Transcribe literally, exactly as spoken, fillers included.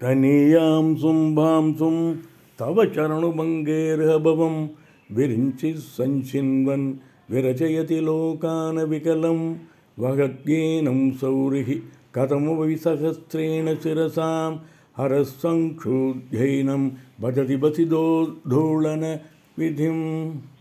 Thaniyaamsum bhamsum tava carana-pankeruha-bhavam Virinci sanchinvan virachayati lokana-vikalam Vahati Shauri katamovi sahasrena shirasaam Hara samksudy'ainam bhajati bhasito'ddhalama-vidhim.